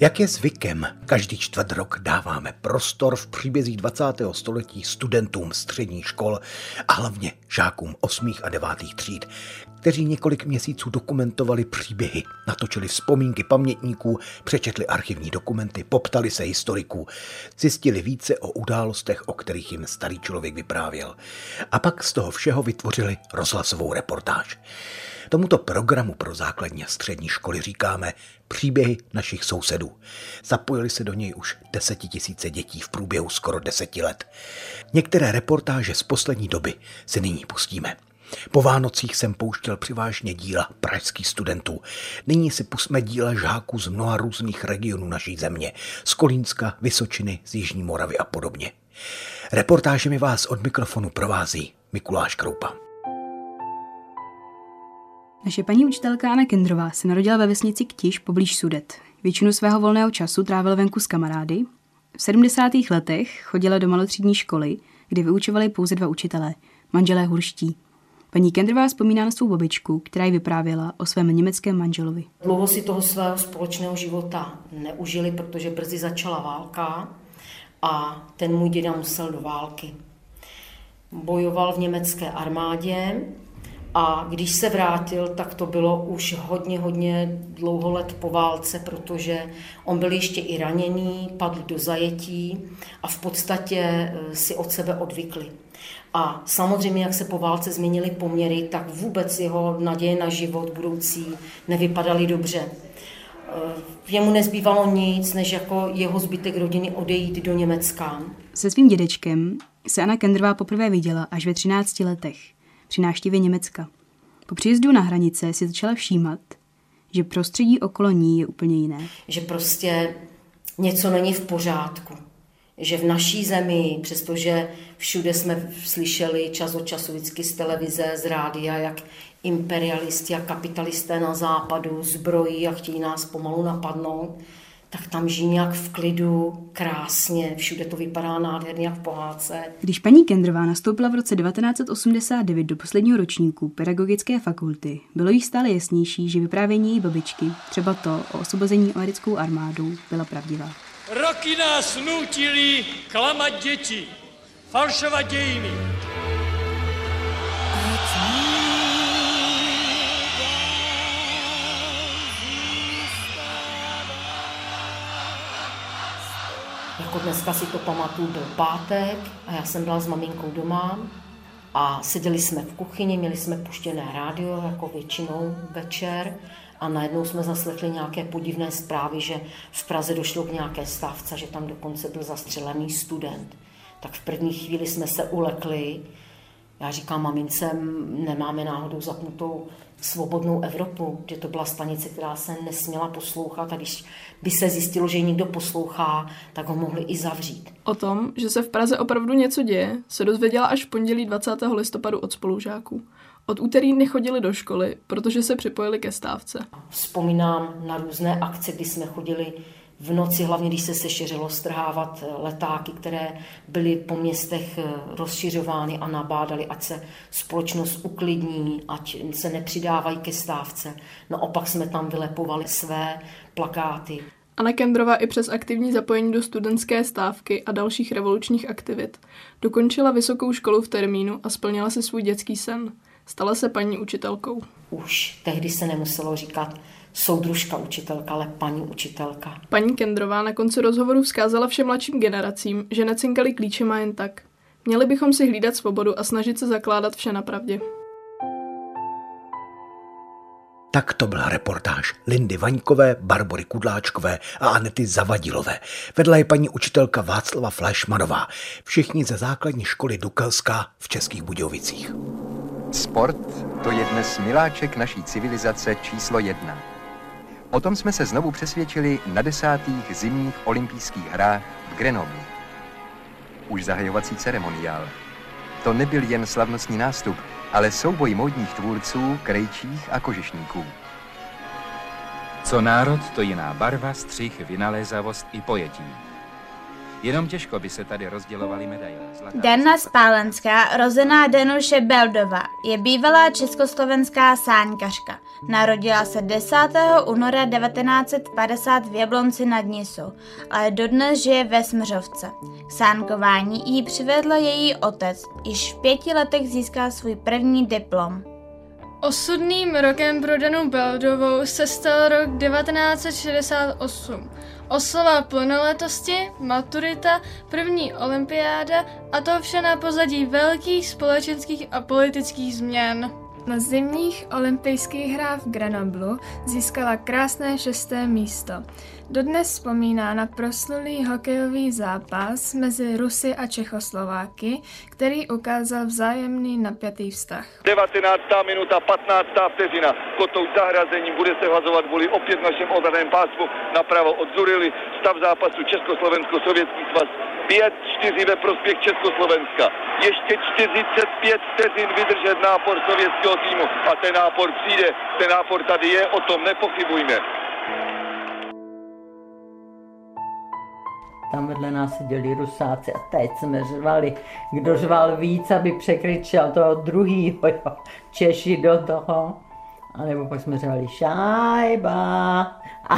Jak je zvykem, každý čtvrt rok dáváme prostor v příbězích 20. století studentům středních škol a hlavně žákům 8. a 9. tříd, kteří několik měsíců dokumentovali příběhy, natočili vzpomínky pamětníků, přečetli archivní dokumenty, poptali se historiků, zjistili více o událostech, o kterých jim starý člověk vyprávěl. A pak z toho všeho vytvořili rozhlasovou reportáž. Tomuto programu pro základní a střední školy říkáme Příběhy našich sousedů. Zapojili se do něj už 10 000 dětí v průběhu skoro 10 let. Některé reportáže z poslední doby si nyní pustíme. Po Vánocích jsem pouštěl převážně díla pražských studentů. Nyní si pusme díla žáků z mnoha různých regionů naší země. Z Kolínska, Vysočiny, z Jižní Moravy a podobně. Reportážemi vás od mikrofonu provází Mikuláš Kroupa. Naše paní učitelka Anna Kendrová se narodila ve vesnici Ktiš poblíž Sudet. Většinu svého volného času trávila venku s kamarády. V 70. letech chodila do malotřídní školy, kde vyučovali pouze 2 učitelé, manželé hurští. Paní Kendrová vzpomíná na svou babičku, která jí vyprávěla o svém německém manželovi. Dlouho si toho svého společného života neužili, protože brzy začala válka a ten můj děda musel do války. Bojoval v německé armádě. A když se vrátil, tak to bylo už hodně dlouho let po válce, protože on byl ještě i raněný, padl do zajetí a v podstatě si od sebe odvykli. A samozřejmě, jak se po válce změnily poměry, tak vůbec jeho naděje na život budoucí nevypadaly dobře. Jemu nezbývalo nic, než jako jeho zbytek rodiny odejít do Německa. Se svým dědečkem se Anna Kendrová poprvé viděla až ve 13 letech. Při návštěvě Německa. Po příjezdu na hranice si začala všímat, že prostředí okolo ní je úplně jiné. Že prostě něco není v pořádku. Že v naší zemi, přestože všude jsme slyšeli čas od času vždycky z televize, z rádia, jak imperialisti a kapitalisté na západu zbrojí a chtějí nás pomalu napadnout, tak tam žijí nějak v klidu, krásně, všude to vypadá nádherně jak v pohádce. Když paní Kendrová nastoupila v roce 1989 do posledního ročníku pedagogické fakulty, bylo jí stále jasnější, že vyprávění její babičky, třeba to o osvobození americkou armádou, byla pravdivá. Roky nás nutili klamat děti, falšovat dějiny. Jako dneska si to pamatuju, byl pátek a já jsem byla s maminkou doma a seděli jsme v kuchyni, měli jsme puštěné rádio, jako většinou večer a najednou jsme zaslechli nějaké podivné zprávy, že v Praze došlo k nějaké stávce, že tam dokonce byl zastřelený student. Tak v první chvíli jsme se ulekli. Já říkám mamince, nemáme náhodou zapnutou Svobodnou Evropu, že to byla stanice, která se nesměla poslouchat a když by se zjistilo, že ji někdo poslouchá, tak ho mohli i zavřít. O tom, že se v Praze opravdu něco děje, se dozvěděla až v pondělí 20. listopadu od spolužáků. Od úterý nechodili do školy, protože se připojili ke stávce. Vzpomínám na různé akce, kdy jsme chodili v noci, hlavně když se sešířilo, strhávat letáky, které byly po městech rozšiřovány a nabádaly, ať se společnost uklidní, ať se nepřidávají ke stávce. Naopak jsme tam vylepovali své plakáty. Anna Kendrová i přes aktivní zapojení do studentské stávky a dalších revolučních aktivit dokončila vysokou školu v termínu a splnila si svůj dětský sen. Stala se paní učitelkou. Už tehdy se nemuselo říkat soudružka učitelka, ale paní učitelka. Paní Kendrová na konci rozhovoru vzkázala všem mladším generacím, že necinkali klíčema jen tak. Měli bychom si hlídat svobodu a snažit se zakládat vše na pravdě. Tak to byla reportáž Lindy Vaňkové, Barbory Kudláčkové a Anety Zavadilové. Vedla je paní učitelka Václava Flešmanová. Všichni ze základní školy Dukelská v Českých Budějovicích. Sport, to je dnes miláček naší civilizace číslo 1. O tom jsme se znovu přesvědčili na 10. zimních olympijských hrách v Grenoblu. už zahajovací ceremoniál. To nebyl jen slavnostní nástup, ale souboj módních tvůrců, krejčích a kožešníků. Co národ, to jiná barva, střih, vynalézavost i pojetí. Jenom těžko by se tady rozdělovaly medaile. Dana Spálenská, rozená Danuše Beldová, je bývalá československá sáňkařka. Narodila se 10. února 1950 v Jablonci nad Nisou, ale dodnes žije ve Smřovce. K sánkování ji přivedl její otec, již v 5 letech získal svůj první diplom. Osudným rokem pro Danu Beldovou se stal rok 1968. Oslava plnoletosti, maturita, první olympiáda a to vše na pozadí velkých společenských a politických změn. Na zimních olympijských hrách v Grenoblu získala krásné 6. místo. Dodnes vzpomíná na proslulý hokejový zápas mezi Rusy a Čechoslováky, který ukázal vzájemný napjatý vztah. 19. minuta, 15. vteřina. Kotou zahrazením bude se hlasovat vůli opět v našem odaném pásmu. Napravo od Zurily stav zápasu Československo-Sovětský svaz. 5-4 ve prospěch Československa. Ještě 45 vteřin vydržet nápor sovětského týmu. A ten nápor přijde, ten nápor tady je, o tom nepochybujme. Tam vedle nás seděli Rusáci a teď jsme řvali, kdo řval víc, aby překřičel toho druhýho, jo. Češi do toho. A nebo pak jsme řvali šajba. A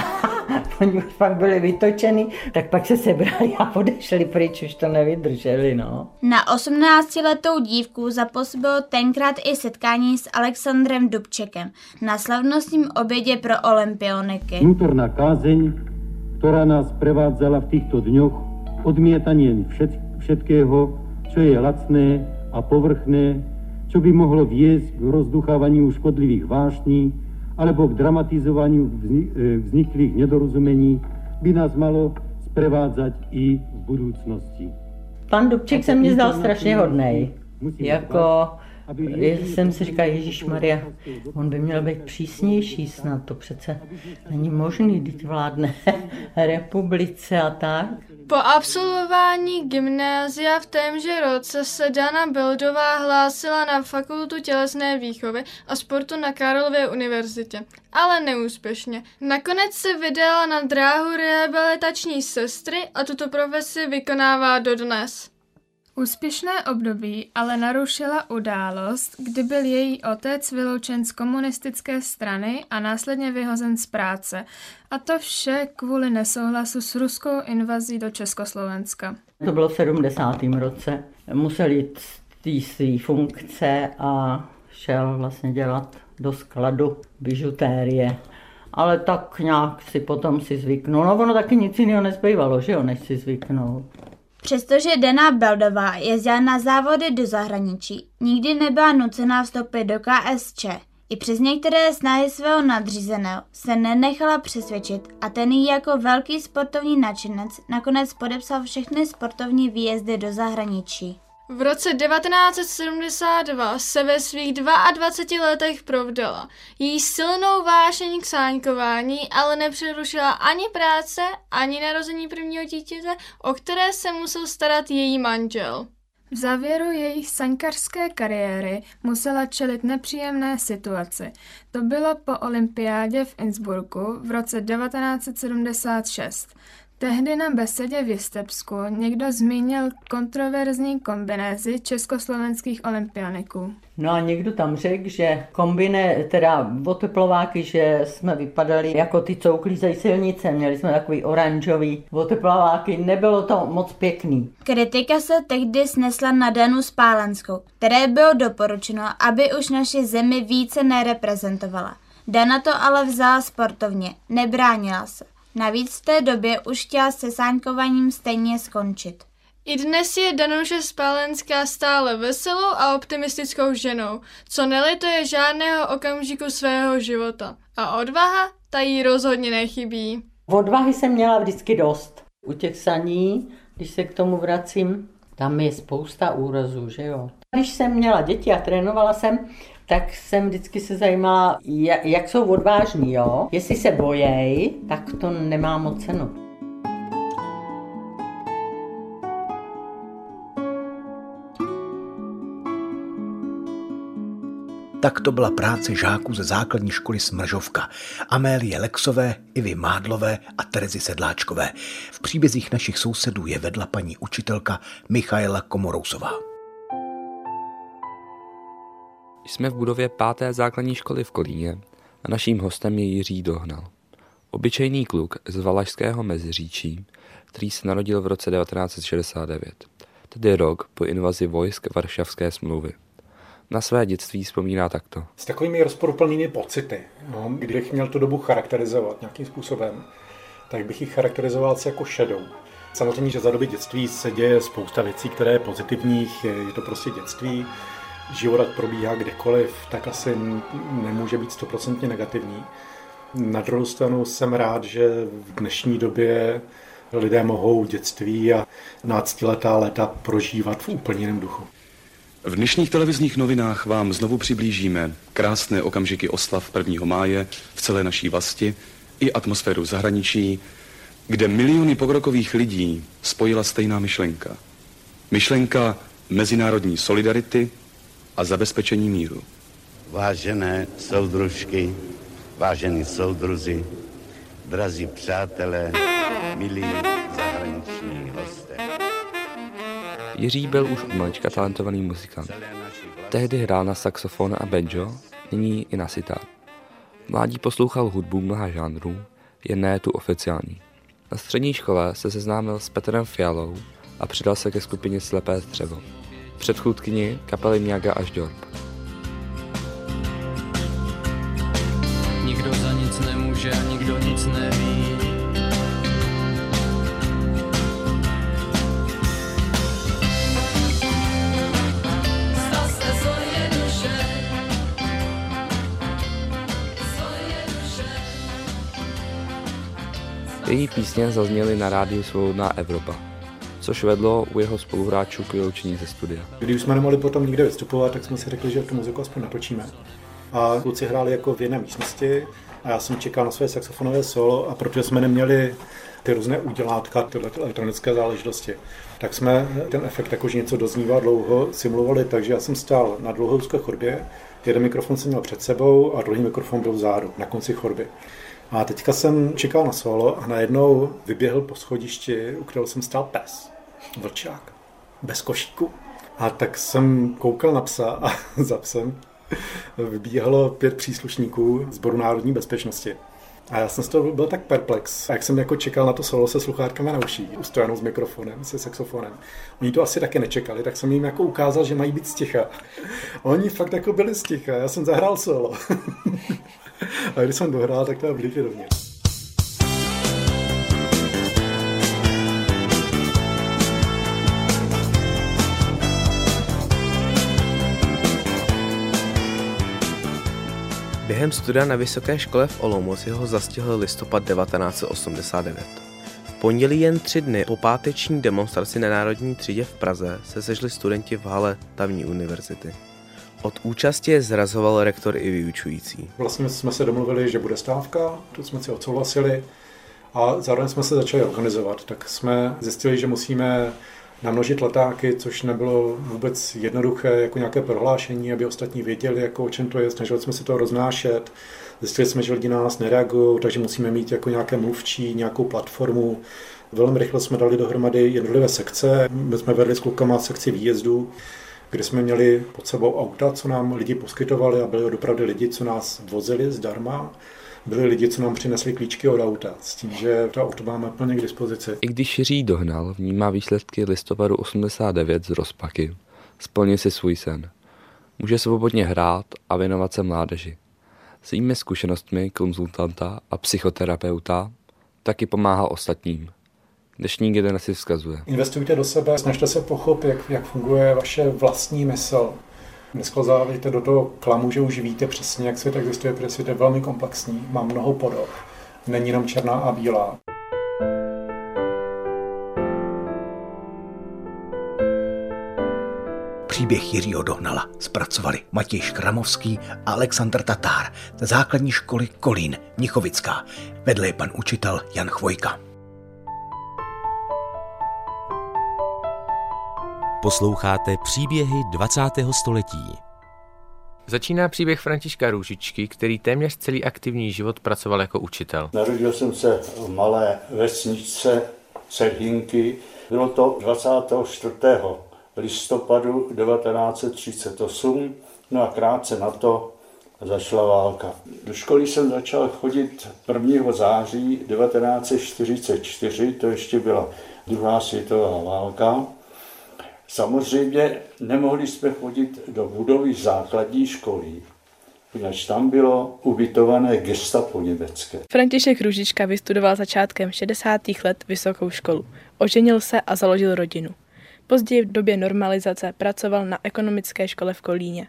oni už pak byli vytočeni, tak pak se sebrali a odešli pryč, už to nevydrželi, no. Na 18letou dívku zapůsobilo tenkrát i setkání s Alexandrem Dubčekem na slavnostním obědě pro olympioniky. Vnútorná kázeň, ktorá nás prevádzala v týchto dňoch, odmietanie všetkého, čo je lacné a povrchné, čo by mohlo viesť k rozduchávaniu škodlivých vášní alebo k dramatizovaniu vzniklých nedorozumení, by nás malo sprevádzať i v budúcnosti. Pan Dubček se mně zdal strašně hodnej. Jako, jsem si říkal, Ježíšmarja, on by měl být přísnější snad, to přece není možný, když vládne republice a tak. Po absolvování gymnázia v témže roce se Dana Beldová hlásila na fakultu tělesné výchovy a sportu na Karlově univerzitě, ale neúspěšně. Nakonec se vydala na dráhu rehabilitační sestry a tuto profesi vykonává dodnes. Úspěšné období ale narušila událost, kdy byl její otec vyloučen z komunistické strany a následně vyhozen z práce. A to vše kvůli nesouhlasu s ruskou invazí do Československa. To bylo v 70. roce. Musel jít z své funkce a šel vlastně dělat do skladu bižutérie. Ale tak nějak si potom si zvyknul. No ono taky nic jiného nezbývalo, že jo, než si zvyknul. Přestože Dana Beldová jezdila na závody do zahraničí, nikdy nebyla nucená vstoupit do KSČ. I přes některé snahy svého nadřízeného se nenechala přesvědčit a ten ji jako velký sportovní nadšenec nakonec podepsal všechny sportovní výjezdy do zahraničí. V roce 1972 se ve svých 22 letech provdala. Její silnou vášeň k sáňkování ale nepřerušila ani práce, ani narození prvního dítěte, o které se musel starat její manžel. V závěru její saňkařské kariéry musela čelit nepříjemné situaci. To bylo po olympiádě v Innsbrucku v roce 1976. Tehdy na besedě v Jstebsku někdo zmínil kontroverzní kombinézy československých olympioniků. No a někdo tam řekl, že teda oteplováky, že jsme vypadali jako ty, co uklízejí silnice, měli jsme takový oranžový oteplováky, nebylo to moc pěkný. Kritika se tehdy snesla na Danu Spálenskou, které bylo doporučeno, aby už naši zemi více nereprezentovala. Dana to ale vzala sportovně, nebránila se. Navíc v té době už chtěla se sáňkováním stejně skončit. I dnes je Danuše Spálenská stále veselou a optimistickou ženou, co nelituje žádného okamžiku svého života. A odvaha, ta jí rozhodně nechybí. Odvahy jsem měla vždycky dost. U těch saní, když se k tomu vracím, tam je spousta úrazů, že jo. Když jsem měla děti a trénovala jsem, tak jsem vždycky se zajímala, jak jsou odvážní, jo. Jestli se bojejí, tak to nemá moc cenu. Tak to byla práce žáků ze základní školy Smržovka, Amélie Lexové, Ivy Mádlové a Terezy Sedláčkové. V Příbězích našich sousedů je vedla paní učitelka Michaela Komorousová. Jsme v budově 5. základní školy v Kolíně a naším hostem je Jiří Dohnal. Obyčejný kluk z Valašského Meziříčí, který se narodil v roce 1969, tedy rok po invazi vojsk Varšavské smlouvy. Na své dětství vzpomíná takto. S takovými rozporuplnými pocity, no, kdybych měl tu dobu charakterizovat nějakým způsobem, tak bych ji charakterizoval se jako šedou. Samozřejmě, že za doby dětství se děje spousta věcí, které je pozitivních, je to prostě dětství, život probíhá kdekoliv, tak asi nemůže být 100% negativní. Na druhou stranu jsem rád, že v dnešní době lidé mohou dětství a náctiletá léta prožívat v úplně jiném duchu. V dnešních televizních novinách vám znovu přiblížíme krásné okamžiky oslav 1. máje v celé naší vlasti i atmosféru zahraničí, kde miliony pokrokových lidí spojila stejná myšlenka. Myšlenka mezinárodní solidarity a zabezpečení míru. Vážené soudružky, vážení soudruzi, drazí přátelé, milí zahraniční hosté. Jiří byl už od malička talentovaný muzikant. Tehdy hrál na saxofon a banjo, nyní i na sitar. Mládí poslouchal hudbu mnoha žánrů, jen ne tu oficiální. Na střední škole se seznámil s Petrem Fialou a přidal se ke skupině Slepé střevo, předchůdkyni kapely Niaga až Djorb. Nikdo za nic nemůže a nikdo nic neví. Její písně zazněly na rádiu Svobodná Evropa, což vedlo u jeho spoluhráčů k vyloučení ze studia. Když jsme nemohli potom nikde vystupovat, tak jsme si řekli, že tu muziku aspoň natočíme. A kluci hráli jako v jedné místnosti a já jsem čekal na své saxofonové solo, a protože jsme neměli ty různé udělátka, tyhle elektronické záležitosti, tak jsme ten efekt, jakože něco doznívá dlouho, simulovali, takže já jsem stál na dlouhé úzké chodbě, jeden mikrofon jsem měl před sebou a druhý mikrofon byl vzadu, na konci chodby. A teďka jsem čekal na solo a najednou vyběhl po schodišti, u kterého jsem stál pes, vlčák, bez košíku. A tak jsem koukal na psa a za psem vybíhalo 5 příslušníků Sboru národní bezpečnosti. A já jsem z toho byl tak perplex. A jak jsem jako čekal na to solo se sluchátkama na uší, ustrojenou s mikrofonem, se saxofonem. Oni to asi taky nečekali, tak jsem jim jako ukázal, že mají být sticha. Oni fakt jako byli sticha, já jsem zahrál solo. A když jsem dohrál, tak to vlítě dovnitř. Během studia na Vysoké škole v Olomouci ho zastihl listopad 1989. V pondělí jen 3 dny po páteční demonstraci na Národní třídě v Praze se sešli studenti v hale tamní univerzity. Od účasti je zrazoval rektor i vyučující. Vlastně jsme se domluvili, že bude stávka, tu jsme si odsouhlasili a zároveň jsme se začali organizovat. Tak jsme zjistili, že musíme namnožit letáky, což nebylo vůbec jednoduché, jako nějaké prohlášení, aby ostatní věděli, jako o čem to je. Snažili jsme se to roznášet, zjistili jsme, že lidi na nás nereagují, takže musíme mít jako nějaké mluvčí, nějakou platformu. Velmi rychle jsme dali dohromady jednotlivé sekce, my jsme vedli s klukama sekci výjezdů, kde jsme měli pod sebou auta, co nám lidi poskytovali a byli opravdu lidi, co nás vozili zdarma. Byli lidi, co nám přinesli klíčky od auta, s tím, že to auto máme plně k dispozici. I když Jiří Dohnal vnímá výsledky listopadu 89 z rozpaky, splnil si svůj sen. Může svobodně hrát a věnovat se mládeži. Svými zkušenostmi konzultanta a psychoterapeuta taky pomáhá ostatním. Dnešní generaci vzkazuje. Investujte do sebe, snažte se pochopit, jak funguje vaše vlastní mysl. Nesklzávejte do toho klamu, že už víte přesně, jak svět existuje, protože svět je velmi komplexní, má mnoho podob, není jenom černá a bílá. Příběh Jiřího Dohnala zpracovali Matěj Škramovský a Alexandr Tatár ze základní školy Kolín, Níchovická. Vedle je pan učitel Jan Chvojka. Posloucháte Příběhy 20. století. Začíná příběh Františka Růžičky, který téměř celý aktivní život pracoval jako učitel. Narodil jsem se v malé vesničce Sedlínky. Bylo to 24. listopadu 1938, no a krátce na to začala válka. Do školy jsem začal chodit 1. září 1944, to ještě byla druhá světová válka. Samozřejmě nemohli jsme chodit do budovy základní školy, protože tam bylo ubytované gestapo německé. František Růžička vystudoval začátkem 60. let vysokou školu. Oženil se a založil rodinu. Později v době normalizace pracoval na ekonomické škole v Kolíně.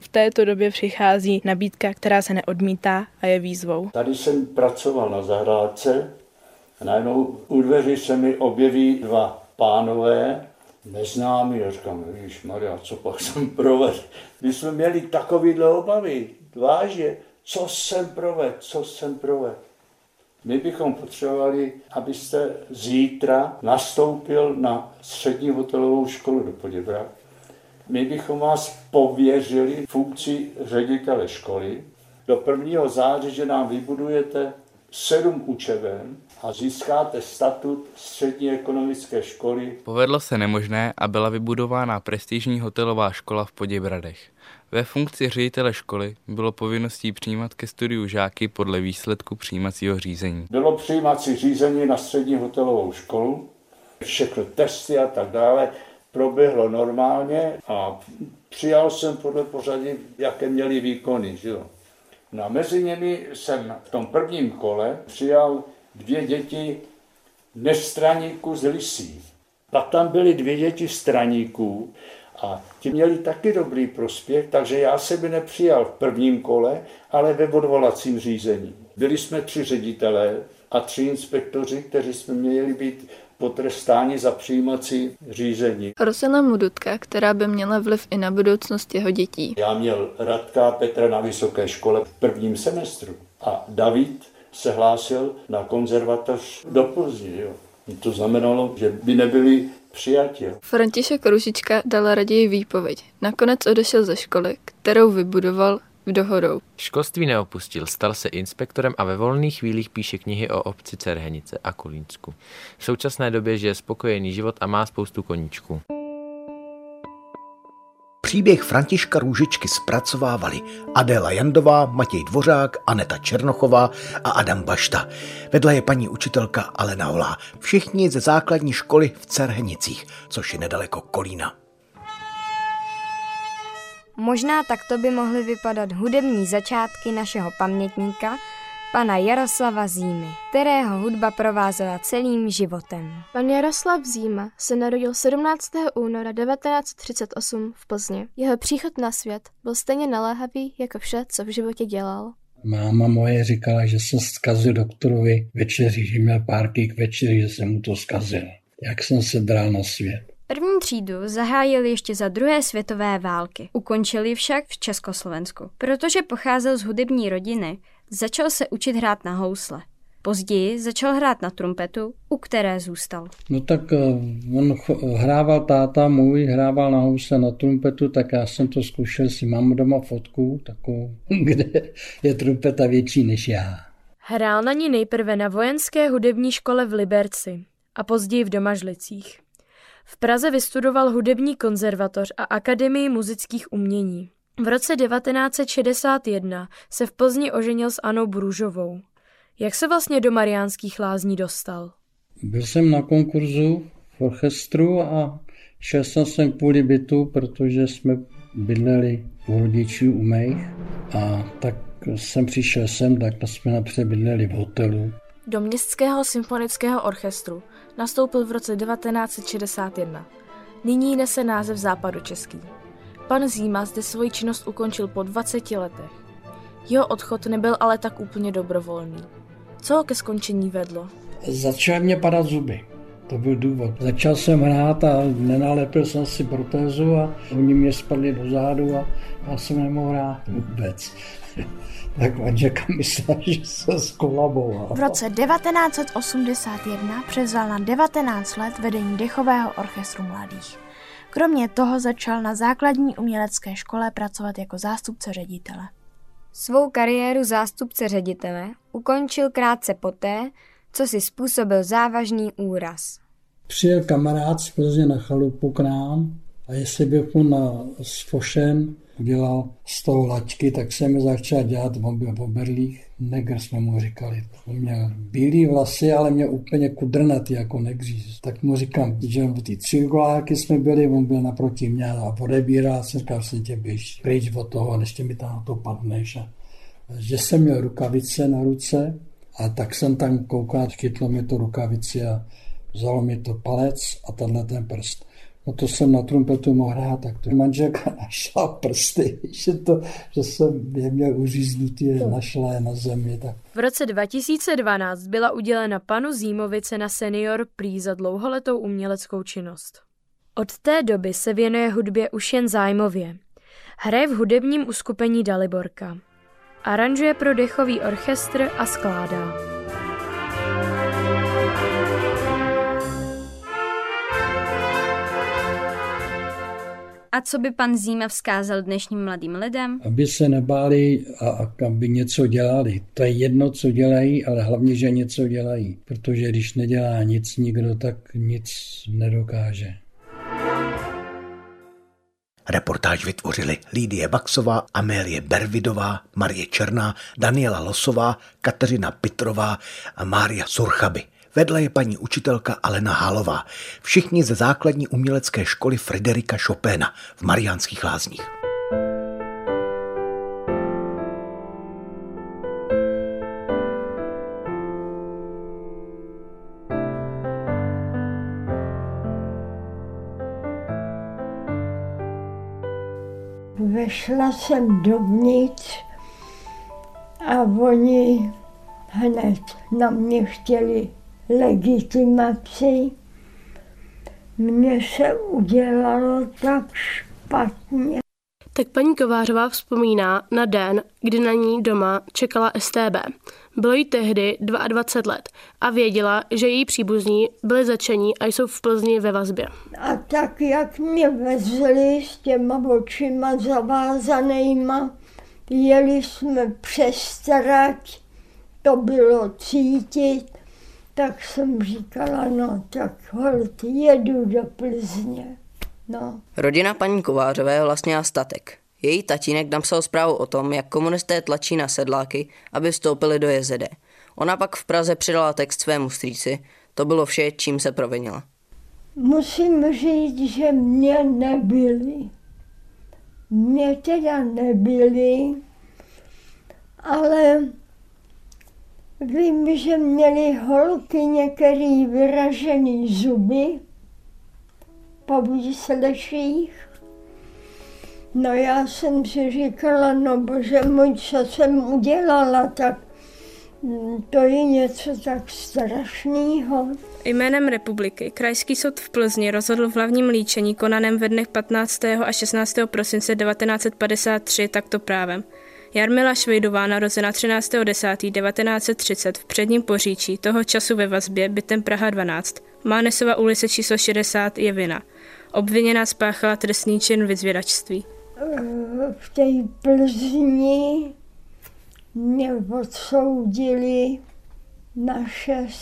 V této době přichází nabídka, která se neodmítá a je výzvou. Tady jsem pracoval na zahrádce a najednou u dveří se mi objeví dva pánové, neznámí. Já říkám, ježišmarja, co pak jsem provedl? My jsme měli takovýhle obavy, vážně, co jsem provedl. My bychom potřebovali, abyste zítra nastoupil na střední hotelovou školu do Poděbrad. My bychom vás pověřili funkci ředitele školy do 1. září, že nám vybudujete 7 učeben a získáte statut střední ekonomické školy. Povedlo se nemožné a byla vybudována prestižní hotelová škola v Poděbradech. Ve funkci ředitele školy bylo povinností přijímat ke studiu žáky podle výsledku přijímacího řízení. Bylo přijímací řízení na střední hotelovou školu, všechny testy a tak dále. Proběhlo normálně a přijal jsem podle pořadí, jaké měli výkony. Že jo? No a mezi nimi jsem v tom prvním kole přijal 2 děti nestraníků z Lisí. Pak tam byly 2 děti straníků a ti měli taky dobrý prospěch, takže já se by nepřijal v prvním kole, ale ve odvolacím řízení. Byli jsme 3 ředitelé a 3 inspektoři, kteří jsme měli být potrestáni za přijímací řízení. Rosela mu dutka, která by měla vliv i na budoucnost jeho dětí. Já měl Radka Petra na vysoké škole v prvním semestru a David se hlásil na konzervatoř do Plzni. Jo. To znamenalo, že by nebyli přijati. František Růžička dala raději výpověď. Nakonec odešel ze školy, kterou vybudoval v Dohodou. Školství neopustil, stal se inspektorem a ve volných chvílích píše knihy o obci Cerhenice a Kolínsku. V současné době žije spokojený život a má spoustu koníčků. Příběh Františka Růžičky zpracovávali Adéla Jandová, Matěj Dvořák, Aneta Černochová a Adam Bašta. Vedle je paní učitelka Alena Holá. Všichni ze základní školy v Cerhenicích, což je nedaleko Kolína. Možná takto by mohly vypadat hudební začátky našeho pamětníka, pana Jaroslava Zímy, kterého hudba provázela celým životem. Pan Jaroslav Zíma se narodil 17. února 1938 v Plzni. Jeho příchod na svět byl stejně naléhavý jako vše, co v životě dělal. Máma moje říkala, že jsem zkazil doktorovi večeři, že měl párky k večeři, že jsem mu to zkazil. Jak jsem se bral na svět. První třídu zahájil ještě za druhé světové války. Ukončil ji však v Československu. Protože pocházel z hudební rodiny, začal se učit hrát na housle. Později začal hrát na trumpetu, u které zůstal. No tak on hrával, táta můj hrával na housle, na trumpetu, tak já jsem to zkoušel, si mám doma fotku takovou, kde je trumpeta větší než já. Hrál na ní nejprve na vojenské hudební škole v Liberci a později v Domažlicích. V Praze vystudoval hudební konzervatoř a Akademii muzických umění. V roce 1961 se v Plzni oženil s Annou Brůžovou. Jak se vlastně do Mariánských lázní dostal? Byl jsem na konkurzu v orchestru a šel jsem kvůli bytu, protože jsme bydleli u rodičů u mých. A tak jsem přišel sem, tak jsme napřed bydleli v hotelu. Do Městského symfonického orchestru nastoupil v roce 1961. Nyní nese název Západočeský. Pan Zíma zde svoji činnost ukončil po 20 letech. Jeho odchod nebyl ale tak úplně dobrovolný. Co ho ke skončení vedlo? Začaly mě padat zuby. To byl důvod. Začal jsem hrát a nenalepil jsem si protézu a oni mě spadli do zádu a já jsem nemohl hrát vůbec. Tak manželka myslela, že se skolaboval. V roce 1981 převzal na 19 let vedení dechového orchestru mladých. Kromě toho začal na základní umělecké škole pracovat jako zástupce ředitele. Svou kariéru zástupce ředitele ukončil krátce poté, co si způsobil závažný úraz. Přijel kamarád z Plzně na chalupu k nám a jestli bych mu s fošem dělal z toho laťky, tak jsem začal dělat v oberlích. Negr jsme mu říkali. On měl bílý vlasy, ale měl úplně kudrnatý jako negříz. Tak mu říkám, že ty cirkuláky jsme byli, on byl naproti mě a odebíral. Jsem říkal, že tě běž pryč od toho, než tě mi tam na to padneš. A že jsem měl rukavice na ruce a tak jsem tam koukal, chytlo mi to rukavici a vzalo mi to palec a tenhle ten prst. No to jsem na trumpetu mohl hrát, tak to manželka našla prsty, že jsem je měl uříznutý, našla je na zemi. Tak. V roce 2012 byla udělena panu Zímovice na senior prý za dlouholetou uměleckou činnost. Od té doby se věnuje hudbě už jen zájmově. Hraje v hudebním uskupení Daliborka. Aranžuje pro dechový orchestr a skládá. A co by pan Zíma vzkázal dnešním mladým lidem? Aby se nebáli a aby něco dělali. To je jedno, co dělají, ale hlavně, že něco dělají. Protože když nedělá nic nikdo, tak nic nedokáže. Reportáž vytvořili Lidie Baxová, Amélie Bervidová, Marie Černá, Daniela Losová, Kateřina Pitrová a Mária Surchaby. Vedle je paní učitelka Alena Halová. Všichni ze základní umělecké školy Frederika Chopina v Mariánských Lázních. Vešla jsem dovnitř a oni hned na mě chtěli legitimaci. Mně se udělalo tak špatně. Tak paní Kovářová vzpomíná na den, kdy na ní doma čekala STB. Bylo jí tehdy 22 let a věděla, že její příbuzní byli zatčeni a jsou v Plzni ve vazbě. A tak, jak mě vezli s těma očima zavázanýma, jeli jsme přes trať, to bylo cítit. Tak jsem říkala, no tak holt, jedu do Plzně, no. Rodina paní Kovářové vlastnila statek. Její tatínek napsal zprávu o tom, jak komunisté tlačí na sedláky, aby vstoupili do JZD. Ona pak v Praze přidala text svému strýci. To bylo vše, čím se provinila. Musím říct, že mě nebyli. Mě teda nebyli, ale... Vím, že měly holky některé vyražené zuby po výsleších. No já jsem si říkala, no bože můj, co jsem udělala, tak to je něco tak strašného. Jménem republiky Krajský soud v Plzni rozhodl v hlavním líčení konaném ve dnech 15. a 16. prosince 1953 takto právem. Jarmila Švejdová, narozena 13.10.1930 v Předním Poříčí, toho času ve vazbě bytem Praha 12, Mánesova ulice číslo 60, je vina. Obviněná spáchala trestný čin vyzvědačství. V té Plzni mě odsoudili na 6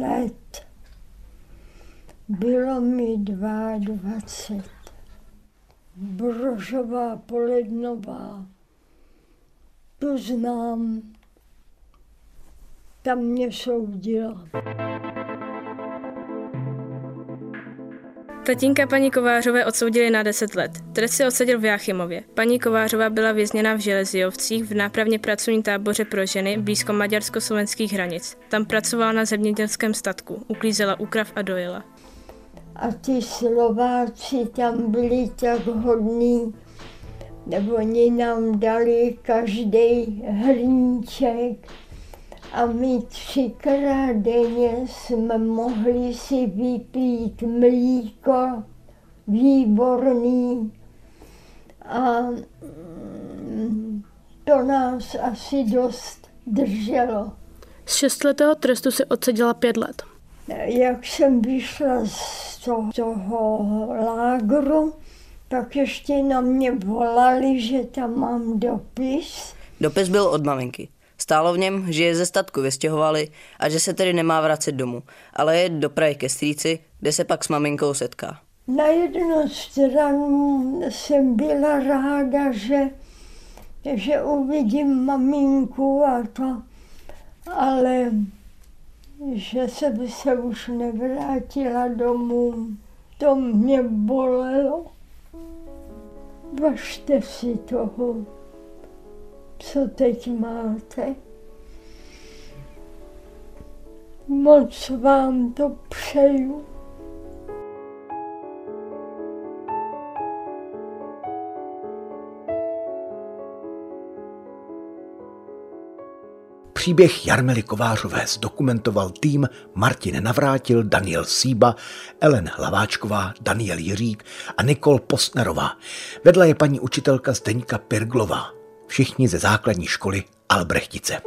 let. Bylo mi 22. Brožová, Polednová. To znám. Tam mě soudila. Tatínka paní Kovářové odsoudili na 10 let. Trest se odseděl v Jáchymově. Paní Kovářová byla vězněna v Železijovcích v nápravně pracovním táboře pro ženy blízko maďarsko-slovenských hranic. Tam pracovala na zemědělském statku, uklízela úkrav a dojela. A ty Slováci tam byli tak hodní. Oni nám dali každý hrníček a my 3krát denně jsme mohli si vypít mlíko výborný a to nás asi dost drželo. Z 6letého trestu se odseděla 5 let. Jak jsem vyšla z toho lágru, tak ještě na mě volali, že tam mám dopis. Dopis byl od maminky. Stálo v něm, že je ze statku vystěhovali a že se tedy nemá vracet domů, ale je do Prahy ke strýci, kde se pak s maminkou setká. Na jednu stranu jsem byla ráda, že uvidím maminku a to, ale že jsem se už nevrátila domů, to mě bolelo. Važte si toho, co teď máte. Moc vám to přeju. Příběh Jarmily Kovářové zdokumentoval tým Martin Navrátil, Daniel Síba, Ellen Hlaváčková, Daniel Jiřík a Nikol Postnerová. Vedla je paní učitelka Zdeňka Pirglová. Všichni ze základní školy Albrechtice.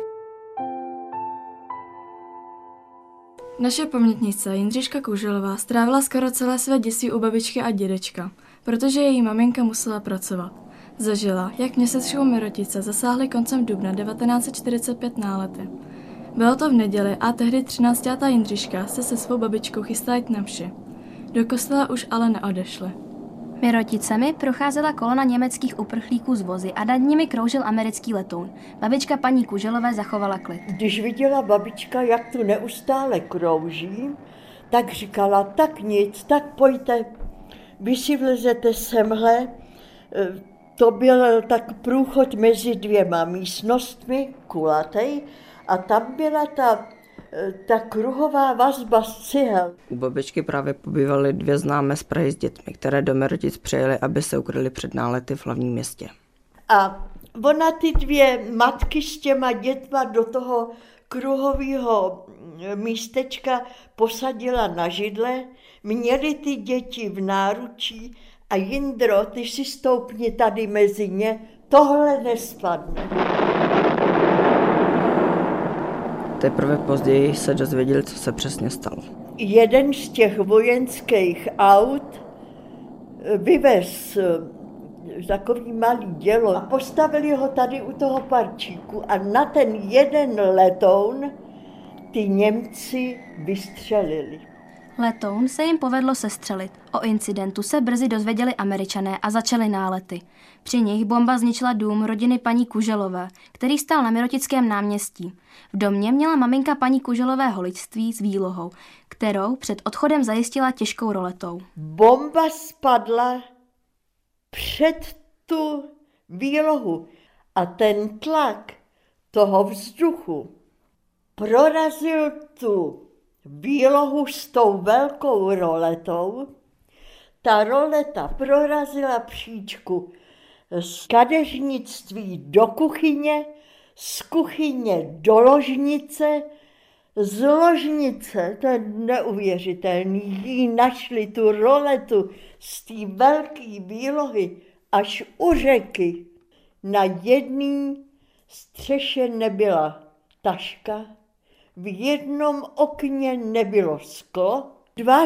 Naše pamětnice Jindřiška Kůželová strávila skoro celé své dětství u babičky a dědečka, protože její maminka musela pracovat. Zažila, jak měsíčku Mirotice zasáhly koncem dubna 1945 nálety. Bylo to v neděli a tehdy 13letá Jindřiška se se svou babičkou chystala jít na mši. Do kostela už ale neodešly. Miroticemi procházela kolona německých uprchlíků z vozy a nad nimi kroužil americký letoun. Babička paní Kůželové zachovala klid. Když viděla babička, jak tu neustále krouží, tak říkala, tak nic, tak pojďte, vy si vlezete semhle. To byl tak průchod mezi dvěma místnostmi, kulatej, a tam byla ta kruhová vazba z cihel. U babičky právě pobývaly dvě známé z Prahy s dětmi, které do Mirotic přejeli, aby se ukryly před nálety v hlavním městě. A ona ty dvě matky s těma dětma do toho kruhového místečka posadila na židle, měly ty děti v náručí. A Jindro, ty si stoupni tady mezi ně, tohle nespadne. Teprve později se dozvěděl, co se přesně stalo. Jeden z těch vojenských aut vyvez takový malý dělo. Postavili ho tady u toho parčíku a na ten jeden letoun ty Němci vystřelili. Letoun se jim povedlo sestřelit. O incidentu se brzy dozvěděli Američané a začaly nálety. Při nich bomba zničila dům rodiny paní Kůželové, který stál na Mirotickém náměstí. V domě měla maminka paní Kůželové holičství s výlohou, kterou před odchodem zajistila těžkou roletou. Bomba spadla před tu výlohu a ten tlak toho vzduchu prorazil tu výlohu s tou velkou roletou. Ta roleta prorazila příčku z kadeřnictví do kuchyně, z kuchyně do ložnice, z ložnice, to je neuvěřitelný, jí našli tu roletu z té velké výlohy až u řeky. Na jedné střeše nebyla taška, v jednom okně nebylo sklo,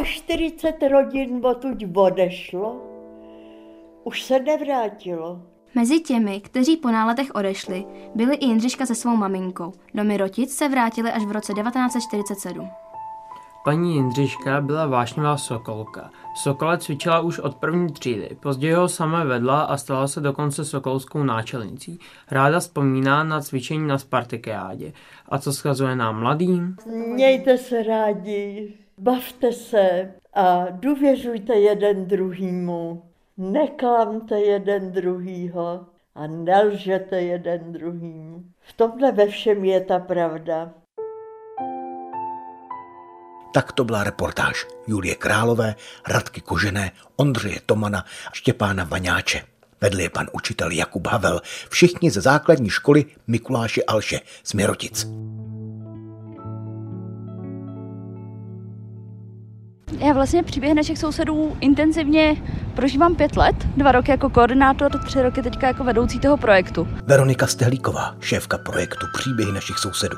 42 rodin odtud odešlo, už se nevrátilo. Mezi těmi, kteří po náletech odešli, byly i Jindřiška se svou maminkou. Do Mirotic se vrátili až v roce 1947. Paní Jindřiška byla vášnivá sokolka. Sokole cvičila už od první třídy, později ho sama vedla a stala se dokonce sokolskou náčelnicí. Ráda vzpomíná na cvičení na Spartakiádě. A co schazuje nám mladým? Mějte se rádi, bavte se a důvěřujte jeden druhýmu. Neklamte jeden druhýho a nelžete jeden druhýmu. V tomhle ve všem je ta pravda. Tak to byla reportáž Julie Králové, Radky Kožené, Ondřeje Tomana a Štěpána Vaňáče. Vedl je pan učitel Jakub Havel, všichni ze základní školy Mikuláše Alše z Mirotic. Já vlastně příběh našich sousedů intenzivně prožívám 5 let, 2 roky jako koordinátor, 3 roky teďka jako vedoucí toho projektu. Veronika Stehlíková, šéfka projektu Příběhy našich sousedů.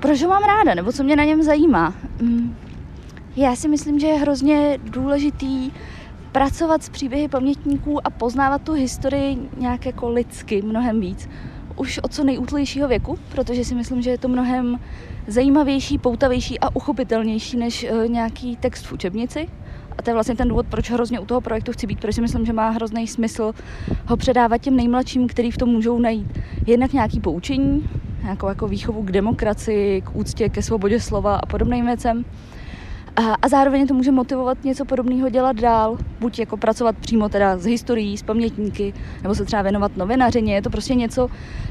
Proč ho mám ráda, nebo co mě na něm zajímá? Já si myslím, že je hrozně důležitý pracovat s příběhy pamětníků a poznávat tu historii nějak jako lidsky mnohem víc. Už od co nejútlejšího věku, protože si myslím, že je to mnohem zajímavější, poutavější a uchopitelnější než nějaký text v učebnici. A to je vlastně ten důvod, proč hrozně u toho projektu chci být, protože si myslím, že má hrozný smysl ho předávat těm nejmladším, který v tom můžou najít jednak nějaké poučení, nějakou jako výchovu k demokracii, k úctě, ke svobodě slova a podobným věcem. A zároveň to může motivovat něco podobného dělat dál, buď jako pracovat přímo teda s historií, s pamětníky, nebo se třeba věnovat novinařině. Je to prostě něco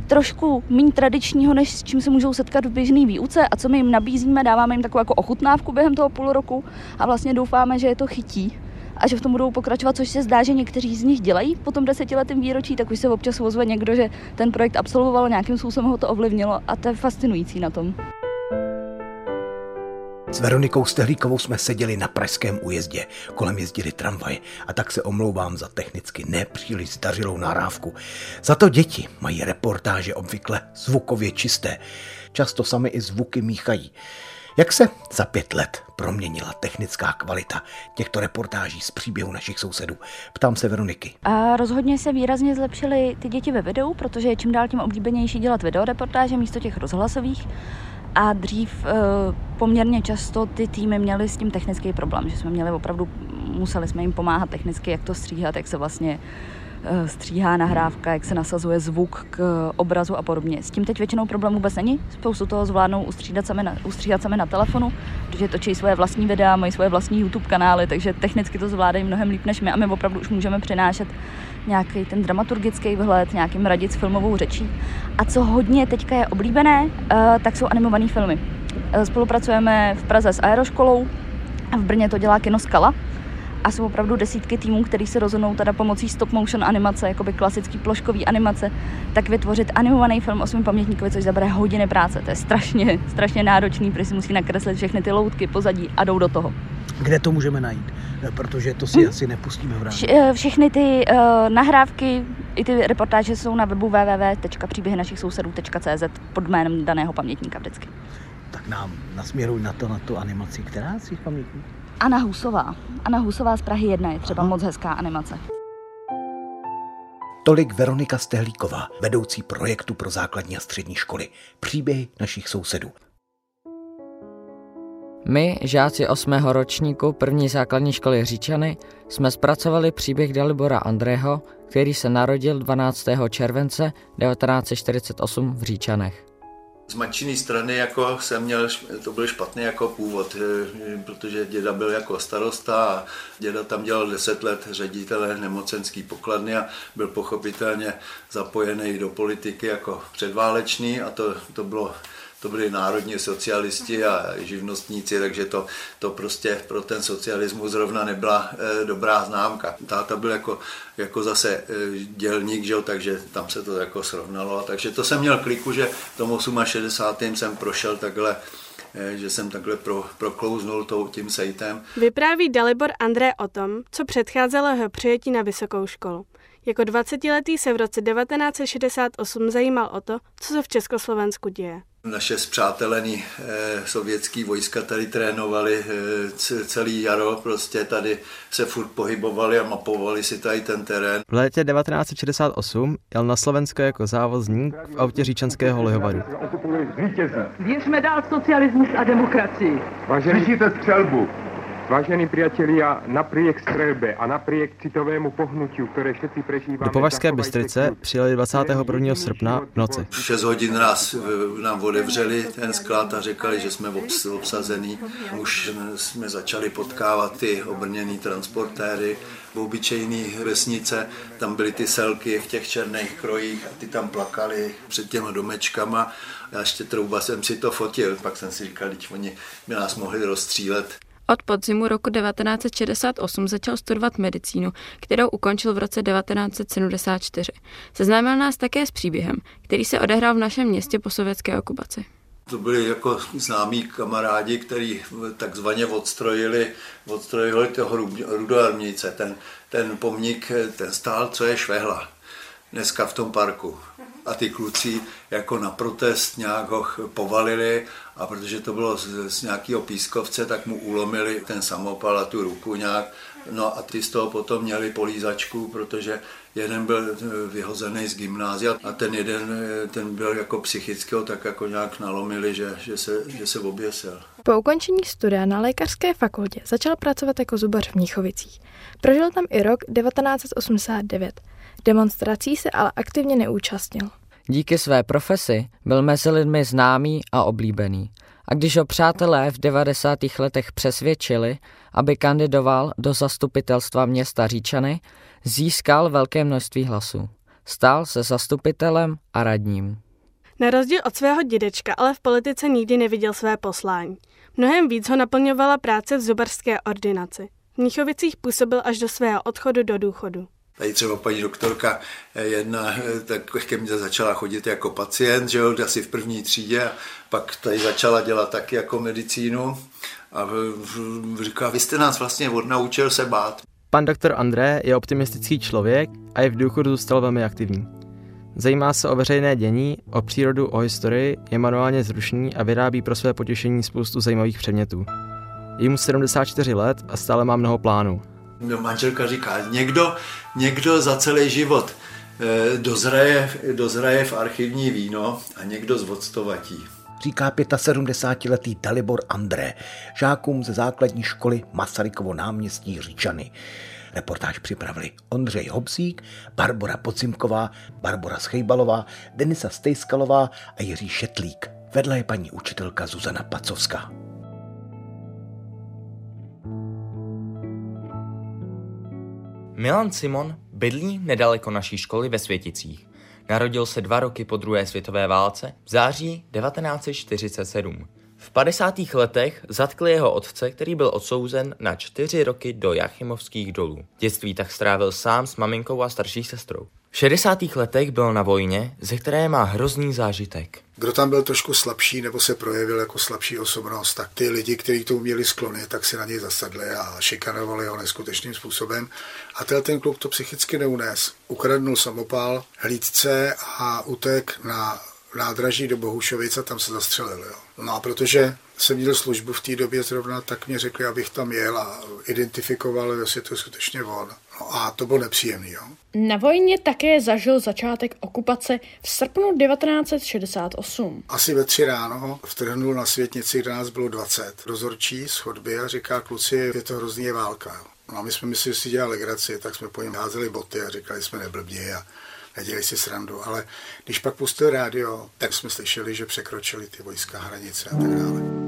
trošku méně tradičního, než s čím se můžou setkat v běžné výuce a co my jim nabízíme, dáváme jim takovou jako ochutnávku během toho půl roku a vlastně doufáme, že je to chytí a že v tom budou pokračovat, což se zdá, že někteří z nich dělají po tom 10letém výročí, tak už se občas ozve někdo, že ten projekt absolvoval, nějakým způsobem ho to ovlivnilo a to je fascinující na tom. S Veronikou Stehlíkovou jsme seděli na Pražském Újezdě, kolem jezdili tramvaje a tak se omlouvám za technicky nepříliš zdařilou nahrávku. Za to děti mají reportáže obvykle zvukově čisté, často sami i zvuky míchají. Jak se za 5 let proměnila technická kvalita těchto reportáží z Příběhů našich sousedů? Ptám se Veroniky. A rozhodně se výrazně zlepšily ty děti ve videu, protože je čím dál tím oblíbenější dělat videoreportáže místo těch rozhlasových. A dřív poměrně často ty týmy měly s tím technický problém, že jsme měli opravdu, museli jsme jim pomáhat technicky, jak to stříhat, jak se vlastně stříhá nahrávka, jak se nasazuje zvuk k obrazu a podobně. S tím teď většinou problém vůbec není, spoustu toho zvládnou ustříhat sami na telefonu, protože točí svoje vlastní videa, mají svoje vlastní YouTube kanály, takže technicky to zvládají mnohem líp než my a my opravdu už můžeme přinášet nějaký ten dramaturgický vhled, nějakým radit s filmovou řečí. A co hodně teďka je oblíbené, tak jsou animované filmy. Spolupracujeme v Praze s Aeroškolou a v Brně to dělá kino Skala. A jsou opravdu desítky týmů, který se rozhodnou teda pomocí stop motion animace, jakoby klasický ploškový animace, tak vytvořit animovaný film o svém pamětníkovi, což zabere hodiny práce. To je strašně náročný, protože si musí nakreslit všechny ty loutky, pozadí a jdou do toho. Kde to můžeme najít? Protože to si asi nepustíme v rámci. Všechny ty nahrávky i ty reportáže jsou na webu www.příběhynašichsousedů.cz pod jménem daného pamětníka vždycky. Tak nám nasměruj na tu animaci, která si pamětník. Anna Husová z Prahy 1 je třeba moc hezká animace. Tolik Veronika Stehlíková, vedoucí projektu pro základní a střední školy. Příběhy našich sousedů. My, žáci 8. ročníku první základní školy Říčany, jsme zpracovali příběh Dalibora Andrého, který se narodil 12. července 1948 v Říčanech. Z matčiny strany jako jsem měl, to byl špatný jako původ, protože děda byl jako starosta a děda tam dělal 10 let ředitele nemocenský pokladny a byl pochopitelně zapojený do politiky jako předválečný a to byli národní socialisti a živnostníci, takže to prostě pro ten socialismus zrovna nebyla dobrá známka. Táta byl jako zase dělník, že jo, takže tam se to jako srovnalo. Takže to jsem měl kliku, že tomu 68. jsem prošel takhle, že jsem takhle proklouznul tím sejtem. Vypráví Dalibor André o tom, co předcházelo jeho přijetí na vysokou školu. Jako 20letý se v roce 1968 zajímal o to, co se v Československu děje. Naše spřátelený sovětský vojska tady trénovali celý jaro, prostě tady se furt pohybovali a mapovali si tady ten terén. V létě 1968 jel na Slovensko jako závozník v autě říčanského lihovaru. Věřme dál socialismus a demokracii. Slyšíte střelbu? Vážení priatelia, napriek strelbe a napriek citovému pohnutiu, které všetci prežíváme... Do Považské Bystrice přijeli 21. srpna v noci. V 6 hodin nám odevřeli ten sklad a řekali, že jsme obsazený. Už jsme začali potkávat ty obrněný transportéry, obyčejný vesnice, tam byly ty selky v těch černých krojích a ty tam plakali před těma domečkama. Já ještě trouba jsem si to fotil, pak jsem si říkal, že oni by nás mohli rozstřílet. Od podzimu roku 1968 začal studovat medicínu, kterou ukončil v roce 1974. Seznámil nás také s příběhem, který se odehrál v našem městě po sovětské okupaci. To byli jako známí kamarádi, kteří takzvaně odstrojili toho rudoarmějce. Ten pomník, ten stál, co je švehla dneska v tom parku. A ty kluci jako na protest nějak ho povalili a protože to bylo z nějakého pískovce, tak mu ulomili ten samopal a tu ruku nějak. No a ty z toho potom měli polízačku, protože jeden byl vyhozený z gymnázia a ten jeden, ten byl jako psychického, tak jako nějak nalomili, že se oběsil. Po ukončení studia na lékařské fakultě začal pracovat jako zubař v Níchovicích. Prožil tam i rok 1989. Demonstrací se ale aktivně neúčastnil. Díky své profesi byl mezi lidmi známý a oblíbený. A když ho přátelé v 90. letech přesvědčili, aby kandidoval do zastupitelstva města Říčany, získal velké množství hlasů. Stal se zastupitelem a radním. Na rozdíl od svého dědečka ale v politice nikdy neviděl své poslání. Mnohem víc ho naplňovala práce v zubarské ordinaci. V Níchovicích působil až do svého odchodu do důchodu. Tady třeba paní doktorka jedna tak ke mně začala chodit jako pacient, že jo, asi v první třídě, a pak tady začala dělat taky jako medicínu a říkala, vy jste nás vlastně odnaučil se bát. Pan doktor André je optimistický člověk a je v důchodu zůstal velmi aktivní. Zajímá se o veřejné dění, o přírodu, o historii, je manuálně zrušný a vyrábí pro své potěšení spoustu zajímavých předmětů. Je mu 74 let a stále má mnoho plánů. Manželka říká, někdo za celý život dozraje v archivní víno a někdo zvodstovatí. Říká 75-letý Dalibor André, žákům ze základní školy Masarykovo náměstí Říčany. Reportáž připravili Ondřej Hobsík, Barbora Podzimková, Barbora Schejbalová, Denisa Stejskalová a Jiří Šetlík. Vedle je paní učitelka Zuzana Pacovská. Milan Simon bydlí nedaleko naší školy ve Světicích. Narodil se 2 roky po druhé světové válce v září 1947. V 50. letech zatkli jeho otce, který byl odsouzen na 4 roky do Jachimovských dolů. Dětství tak strávil sám s maminkou a starší sestrou. V 60. letech byl na vojně, ze které má hrozný zážitek. Kdo tam byl trošku slabší nebo se projevil jako slabší osobnost, tak ty lidi, kteří tomu měli sklony, tak si na něj zasadli a šikanovali ho neskutečným způsobem. A ten kluk to psychicky neunes. Ukradnul samopal hlídce a utek na nádraží do Bohušovic a tam se zastřelil. Jo. No a protože jsem měl službu v té době zrovna, tak mě řekli, abych tam jel a identifikoval, jestli to je skutečně on. No a to bylo nepříjemný. Jo. Na vojně také zažil začátek okupace v srpnu 1968. Asi ve 3 ráno vtrhnul na světnici, kde nás bylo 20. Dozorčí z chodby a říká, kluci, je to hrozný, je válka. No a my jsme mysleli, že si dělali legraci, tak jsme po něm házeli boty a říkali, jsme neblbni a nedělali si srandu. Ale když pak pustil rádio, tak jsme slyšeli, že překročili ty vojska hranice a tak dále.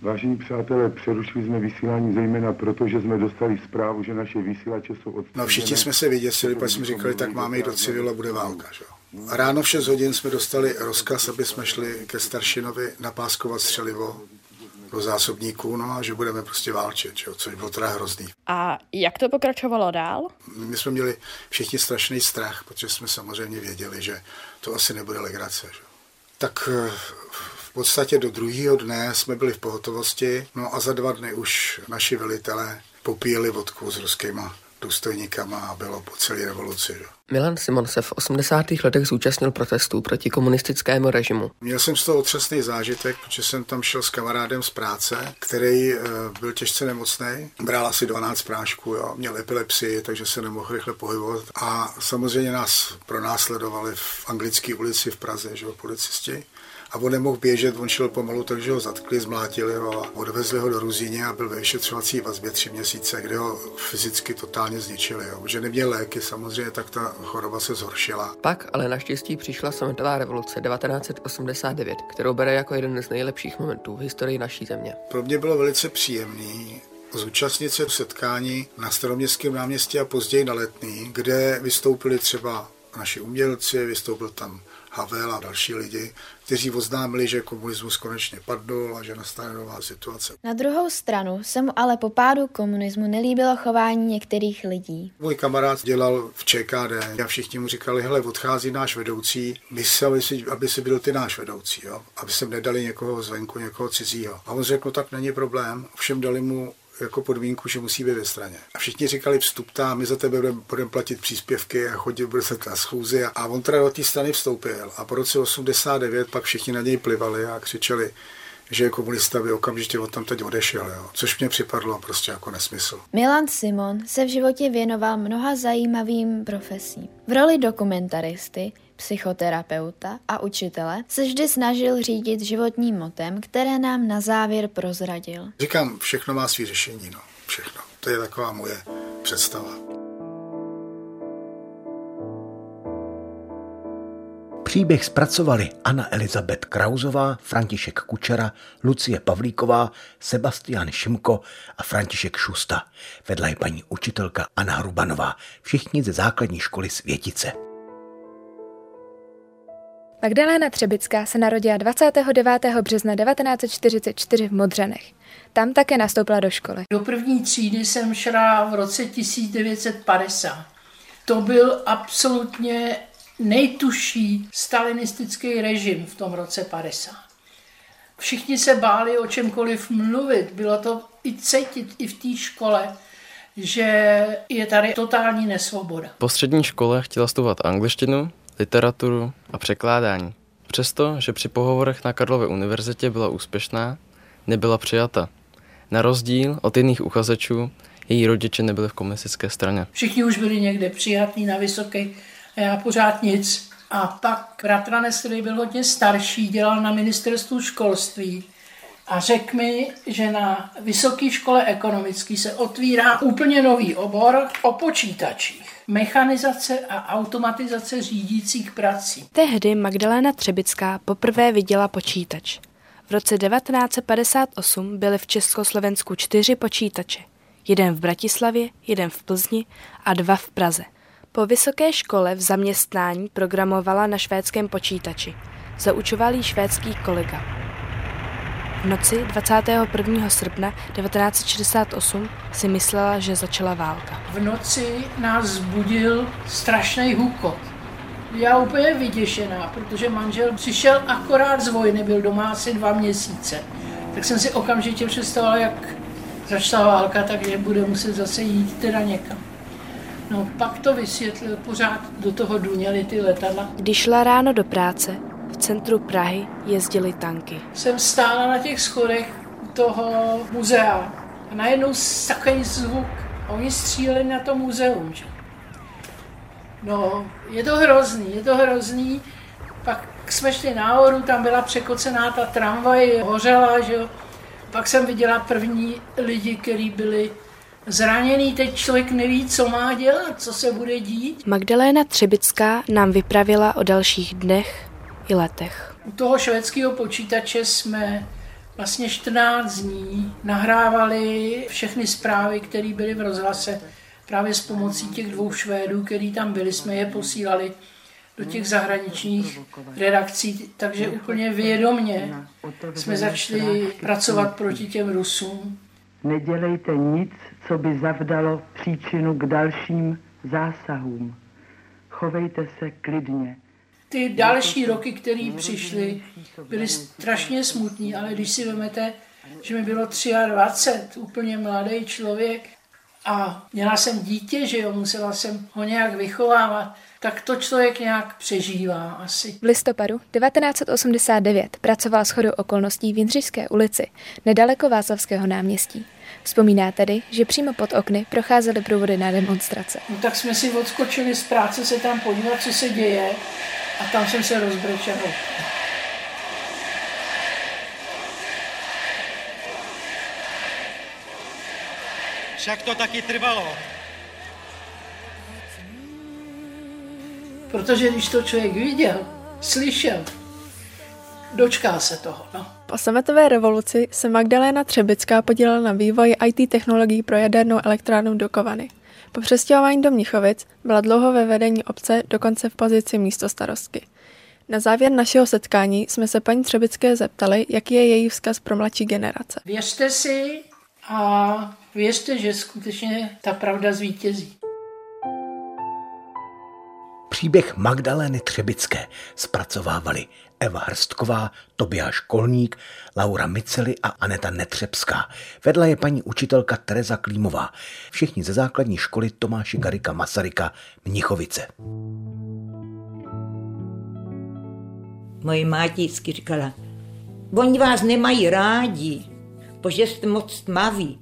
Vážení přátelé, přerušili jsme vysílání zejména proto, že jsme dostali zprávu, že naše vysílače jsou odstřelené. No všichni jsme se vyděsili, pak jsme říkali, tak máme jít do civilu a bude válka. Že? Ráno v 6 hodin jsme dostali rozkaz, aby jsme šli ke Staršinovi napáskovat střelivo do zásobníků, no a že budeme prostě válčit, že? Což bylo teda hrozný. A jak to pokračovalo dál? My jsme měli všichni strašný strach, protože jsme samozřejmě věděli, že to asi nebude legrace. Že? Tak v podstatě do druhého dne jsme byli v pohotovosti, no a za 2 dny už naši velitelé popíjeli vodku s ruskýma důstojníkama a bylo po celé revoluci. Milan Simon se v 80. letech zúčastnil protestů proti komunistickému režimu. Měl jsem z toho otřesný zážitek, protože jsem tam šel s kamarádem z práce, který byl těžce nemocný. Bral asi 12 prášků, jo. Měl epilepsii, takže se nemohl rychle pohybovat. A samozřejmě nás pronásledovali v Anglické ulici v Praze, že jo, policisti. A on nemohl běžet, on šel pomalu, takže ho zatkli, zmlátili ho a odvezli ho do Ruzíně a byl ve vyšetřovací vazbě 3 měsíce, kde ho fyzicky totálně zničili. Jo. Že neměl léky samozřejmě, tak ta choroba se zhoršila. Pak ale naštěstí přišla sametová revoluce 1989, kterou bere jako jeden z nejlepších momentů v historii naší země. Pro mě bylo velice příjemný zúčastnit se setkání na Staroměstském náměstí a později na Letný, kde vystoupili třeba naši umělci, vystoupil tam Havel a další lidi, kteří oznámili, že komunismus konečně padl a že nastane nová situace. Na druhou stranu se mu ale po pádu komunismu nelíbilo chování některých lidí. Můj kamarád dělal v ČKD a všichni mu říkali, hele, odchází náš vedoucí, mysleli si, aby si byl ty náš vedoucí, jo? Aby se nedali někoho zvenku, někoho cizího. A on řekl, tak není problém, ovšem dali mu jako podmínku, že musí být ve straně. A všichni říkali vstup tam, my za tebe budeme platit příspěvky a chodil byl se na schůzi. A on teda do té strany vstoupil a po roce 89 pak všichni na něj plivali a křičeli, že komunista by okamžitě odtamteď odešel, jo. Což mě připadlo prostě jako nesmysl. Milan Simon se v životě věnoval mnoha zajímavým profesím. V roli dokumentaristy, psychoterapeuta a učitele se vždy snažil řídit životním motem, které nám na závěr prozradil. Říkám, všechno má svý řešení, no. Všechno. To je taková moje představa. Příběh zpracovali Anna Elizabeth Krauzová, František Kučera, Lucie Pavlíková, Sebastian Šimko a František Šusta. Vedla je paní učitelka Anna Hrubanová, všichni ze základní školy Světice. Magdalena Třebická se narodila 29. března 1944 v Modřanech. Tam také nastoupila do školy. Do první třídy jsem šla v roce 1950. To byl absolutně nejtuší stalinistický režim v tom roce 50. Všichni se báli o čemkoliv mluvit, bylo to i cítit i v té škole, že je tady totální nesvoboda. Po střední škole chtěla studovat angličtinu, literaturu a překládání. Přesto, že při pohovorech na Karlově univerzitě byla úspěšná, nebyla přijata. Na rozdíl od jiných uchazečů, její rodiče nebyli v komunistické straně. Všichni už byli někde přijatí na vysoké a já pořád nic. A pak bratranec, který byl hodně starší, dělal na ministerstvu školství a řekl mi, že na vysoké škole ekonomické se otvírá úplně nový obor o počítačích. Mechanizace a automatizace řídících prací. Tehdy Magdalena Třebická poprvé viděla počítač. V roce 1958 byly v Československu 4 počítače. 1 v Bratislavě, 1 v Plzni a 2 v Praze. Po vysoké škole v zaměstnání programovala na švédském počítači. Zaučoval jí švédský kolega. V noci 21. srpna 1968 si myslela, že začala válka. V noci nás zbudil strašný hukot. Já úplně vyděšená, protože manžel přišel akorát z vojny, byl doma asi 2 měsíce. Tak jsem si okamžitě představila, jak začala válka, takže bude muset zase jít teda někam. No, pak to vysvětlil, pořád do toho duněly ty letadla. Když šla ráno do práce, v centru Prahy jezdily tanky. Jsem stála na těch schodech toho muzea a najednou takový zvuk. Oni stříleli na to muzeum, že? No, je to hrozný. Pak jsme šli nahoru, tam byla překocená ta tramvaj, hořela, že jo. Pak jsem viděla první lidi, kteří byli zraněný, teď člověk neví, co má dělat, co se bude dít. Magdalena Třebická nám vypravila o dalších dnech i letech. U toho švédského počítače jsme vlastně 14 dní nahrávali všechny zprávy, které byly v rozhlase. Právě s pomocí těch 2 Švédů, který tam byli, jsme je posílali do těch zahraničních redakcí, takže úplně vědomně jsme začali pracovat proti těm Rusům. Nedělejte nic, co by zavdalo příčinu k dalším zásahům. Chovejte se klidně. Ty další roky, které přišly, byly strašně smutné, ale když si vezmete, že mi bylo 23, úplně mladý člověk a měla jsem dítě, že jo, musela jsem ho nějak vychovávat, tak to člověk nějak přežívá asi. V listopadu 1989 pracoval shodou okolností v Jindřišské ulici, nedaleko Václavského náměstí. Vzpomíná tedy, že přímo pod okny procházely průvody na demonstrace. No, tak jsme si odskočili z práce se tam podívat, co se děje, a tam jsem se rozbrečel. Však to taky trvalo. Protože když to člověk viděl, slyšel, dočká se toho. No. Po sametové revoluci se Magdalena Třebická podílela na vývoji IT technologií pro jadernou elektrárnu Dukovany. Po přestěhování do Mnichovic byla dlouho ve vedení obce, dokonce v pozici místostarostky. Na závěr našeho setkání jsme se paní Třebické zeptali, jaký je její vzkaz pro mladší generace. Věřte si a věřte, že skutečně ta pravda zvítězí. Příběh Magdaleny Třebické zpracovávali Eva Hrstková, Tobiáš Kolník, Laura Miceli a Aneta Netřebská. Vedla je paní učitelka Tereza Klímová. Všichni ze základní školy Tomáše Garrigua Masaryka Mnichovice. Moje máti vždycky říkala, oni vás nemají rádi, protože jste moc tmaví.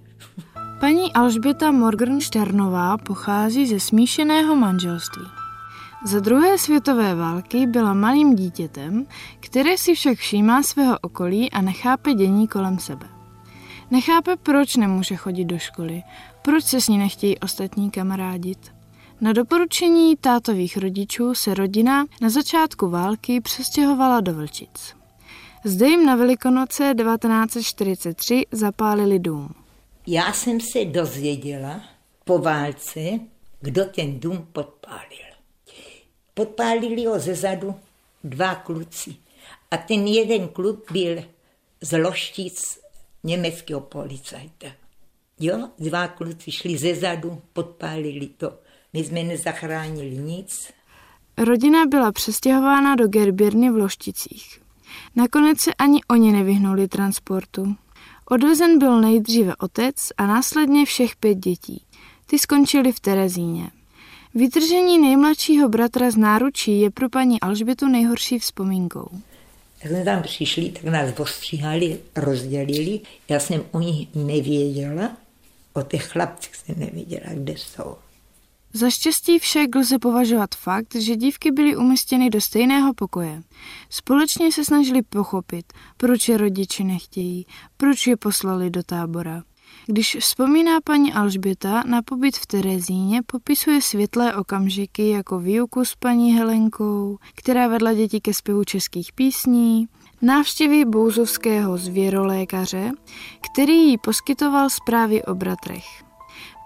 Paní Alžběta Morgensternová pochází ze smíšeného manželství. Za druhé světové války byla malým dítětem, které si však všímá svého okolí a nechápe dění kolem sebe. Nechápe, proč nemůže chodit do školy, proč se s ní nechtějí ostatní kamarádit. Na doporučení tátových rodičů se rodina na začátku války přestěhovala do Vlčic. Zde jim na Velikonoce 1943 zapálili dům. Já jsem se dozvěděla po válce, kdo ten dům podpálil. Podpálili ho zezadu dva kluci. A ten jeden kluk byl z Loštic německého policajta. Jo, dva kluci šli zezadu, podpálili to. My jsme nezachránili nic. Rodina byla přestěhována do gerbírny v Lošticích. Nakonec se ani oni nevyhnuli transportu. Odvezen byl nejdříve otec a následně všech 5 dětí. Ty skončili v Terezíně. Vytržení nejmladšího bratra z náručí je pro paní Alžbětu nejhorší vzpomínkou. Jak jsme tam přišli, tak nás postříhali, rozdělili. Já jsem o nich nevěděla, o těch chlapcích jsem nevěděla, kde jsou. Za štěstí však lze považovat fakt, že dívky byly umístěny do stejného pokoje. Společně se snažili pochopit, proč je rodiče nechtějí, proč je poslali do tábora. Když vzpomíná paní Alžběta na pobyt v Terezíně, popisuje světlé okamžiky jako výuku s paní Helenkou, která vedla děti ke zpěvu českých písní, návštěvy bouzovského zvěrolékaře, který jí poskytoval zprávy o bratrech.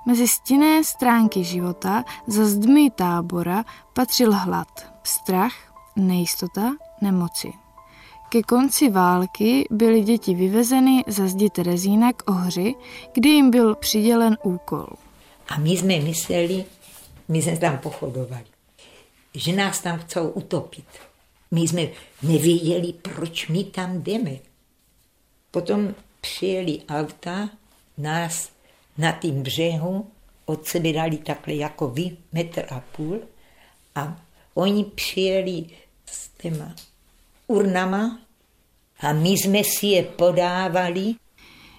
Mezi stinné stránky života za zdmi tábora patřil hlad, strach, nejistota, nemoci. Ke konci války byly děti vyvezeny za zdi Terezína k Ohři, kde jim byl přidělen úkol. A my jsme mysleli, my jsme tam pochodovali, že nás tam chcou utopit. My jsme nevěděli, proč my tam jdeme. Potom přijeli auta, nás na tým břehu od sebe dali takhle jako vy, 1,5 metru a oni přijeli s těma urnama a my jsme si je podávali.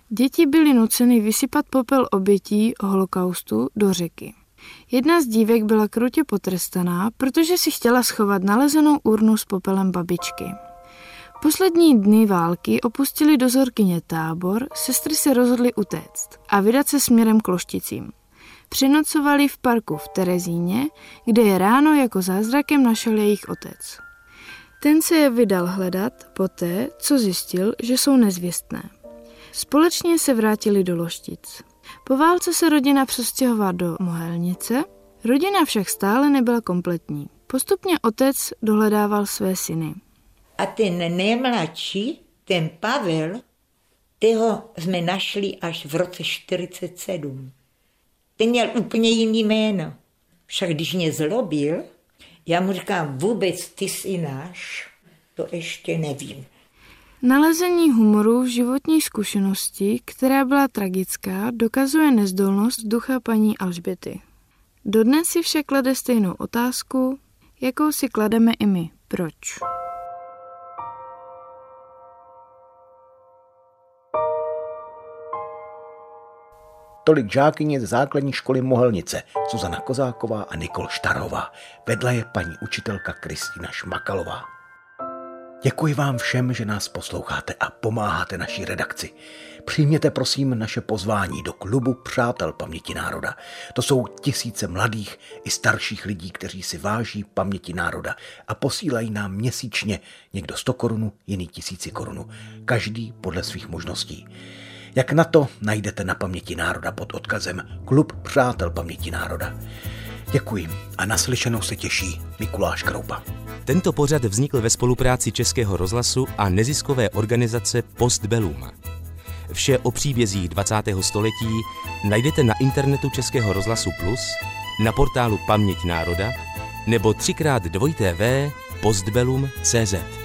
Děti byly nuceny vysypat popel obětí holokaustu do řeky. Jedna z dívek byla krutě potrestaná, protože si chtěla schovat nalezenou urnu s popelem babičky. Poslední dny války opustili dozorkyně tábor, sestry se rozhodly utéct a vydat se směrem k Lošticím. Přenocovali v parku v Terezíně, kde je ráno jako zázrakem našel jejich otec. Ten se je vydal hledat poté, co zjistil, že jsou nezvěstné. Společně se vrátili do Loštic. Po válce se rodina přestěhovala do Mohelnice, rodina však stále nebyla kompletní. Postupně otec dohledával své syny. A ten nejmladší, ten Pavel, toho jsme našli až v roce 1947. Ten měl úplně jiný jméno. Však když mě zlobil, já mu říkám, vůbec ty jsi náš, to ještě nevím. Nalezení humoru v životní zkušenosti, která byla tragická, dokazuje nezdolnost ducha paní Alžběty. Dodnes si však klade stejnou otázku, jakou si klademe i my. Proč? Tolik žákyně ze základní školy Mohelnice, Zuzana Kozáková a Nikol Štarová. Vedla je paní učitelka Kristýna Šmakalová. Děkuji vám všem, že nás posloucháte a pomáháte naší redakci. Přijměte prosím naše pozvání do klubu Přátel paměti národa. To jsou tisíce mladých i starších lidí, kteří si váží paměti národa a posílají nám měsíčně někdo 100 korun, jiný 1000 korun. Každý podle svých možností. Jak na to najdete na Paměti národa pod odkazem Klub Přátel paměti národa. Děkuji a naslyšenou se těší Mikuláš Kroupa. Tento pořad vznikl ve spolupráci Českého rozhlasu a neziskové organizace Post Bellum. Vše o příbězích 20. století najdete na internetu Českého rozhlasu Plus, na portálu Paměť národa nebo 3x2tv@pozdbelum.cz.